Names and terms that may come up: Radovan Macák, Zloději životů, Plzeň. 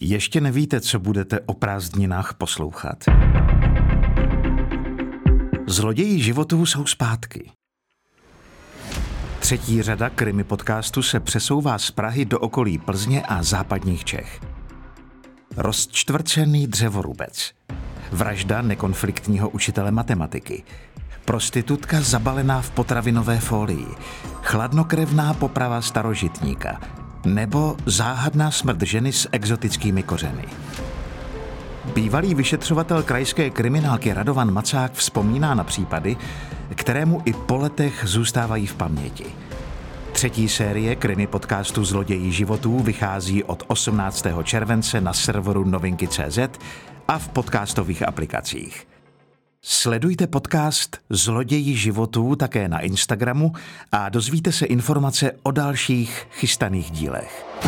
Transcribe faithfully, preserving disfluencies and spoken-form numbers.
Ještě nevíte, co budete o prázdninách poslouchat. Zloději životů jsou zpátky. Třetí řada krimi podcastu se přesouvá z Prahy do okolí Plzně a západních Čech. Rozčtvrcený dřevorubec. Vražda nekonfliktního učitele matematiky. Prostitutka zabalená v potravinové fólii. Chladnokrevná poprava starožitníka. Nebo záhadná smrt ženy s exotickými kořeny. Bývalý vyšetřovatel krajské kriminálky Radovan Macák vzpomíná na případy, které mu i po letech zůstávají v paměti. Třetí série krimi podcastu Zloději životů vychází od osmnáctého července na serveru novinky tečka cé zet a v podcastových aplikacích. Sledujte podcast Zloději životů také na Instagramu a dozvíte se informace o dalších chystaných dílech.